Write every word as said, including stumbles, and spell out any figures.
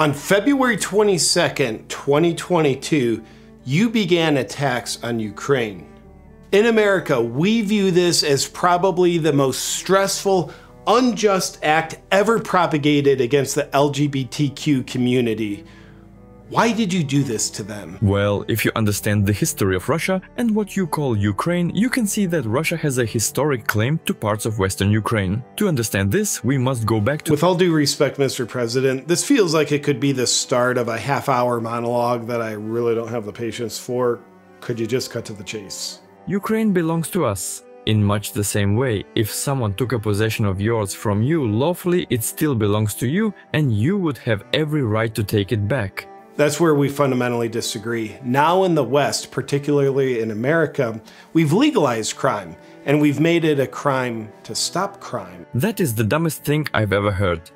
On February twenty-second, twenty twenty-two, you began attacks on Ukraine. In America, we view this as probably the most stressful, unjust act ever propagated against the L G B T Q community. Why did you do this to them? Well, if you understand the history of Russia and what you call Ukraine, you can see that Russia has a historic claim to parts of Western Ukraine. To understand this, we must go back to... With all due respect, Mister President, this feels like it could be the start of a half-hour monologue that I really don't have the patience for. Could you just cut to the chase? Ukraine belongs to us. In much the same way, if someone took a possession of yours from you lawfully, it still belongs to you, and you would have every right to take it back. That's where we fundamentally disagree. Now in the West, particularly in America, we've legalized crime, and we've made it a crime to stop crime. That is the dumbest thing I've ever heard.